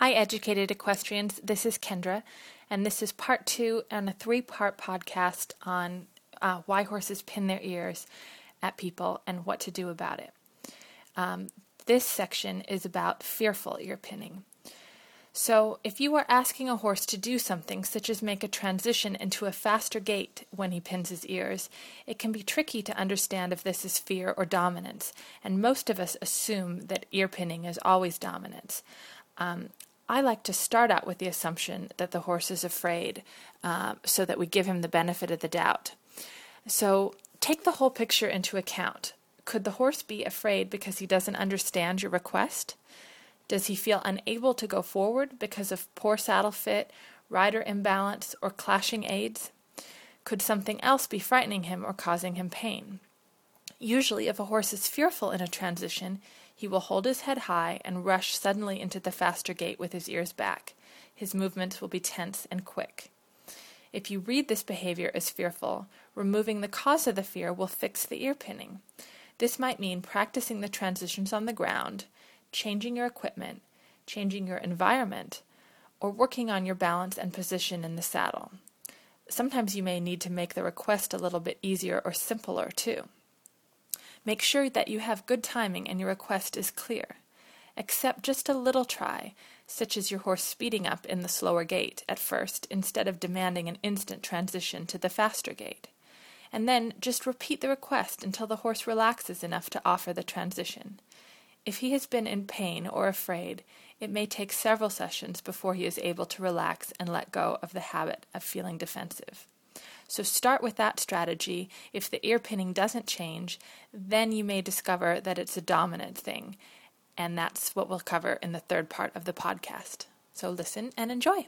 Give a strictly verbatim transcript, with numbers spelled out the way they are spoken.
Hi, Educated Equestrians. This is Kendra, and this is part two on a three-part podcast on uh, why horses pin their ears at people and what to do about it. Um, this section is about fearful ear pinning. So if you are asking a horse to do something, such as make a transition into a faster gait when he pins his ears, it can be tricky to understand if this is fear or dominance, and most of us assume that ear pinning is always dominance. Um, I like to start out with the assumption that the horse is afraid uh, so that we give him the benefit of the doubt. So take the whole picture into account. Could the horse be afraid because he doesn't understand your request? Does he feel unable to go forward because of poor saddle fit, rider imbalance, or clashing aids? Could something else be frightening him or causing him pain? Usually, if a horse is fearful in a transition, he will hold his head high and rush suddenly into the faster gait with his ears back. His movements will be tense and quick. If you read this behavior as fearful, removing the cause of the fear will fix the ear pinning. This might mean practicing the transitions on the ground, changing your equipment, changing your environment, or working on your balance and position in the saddle. Sometimes you may need to make the request a little bit easier or simpler, too. Make sure that you have good timing and your request is clear. Accept just a little try, such as your horse speeding up in the slower gait at first instead of demanding an instant transition to the faster gait. And then just repeat the request until the horse relaxes enough to offer the transition. If he has been in pain or afraid, it may take several sessions before he is able to relax and let go of the habit of feeling defensive. So start with that strategy. If the ear pinning doesn't change, then you may discover that it's a dominant thing. And that's what we'll cover in the third part of the podcast. So listen and enjoy.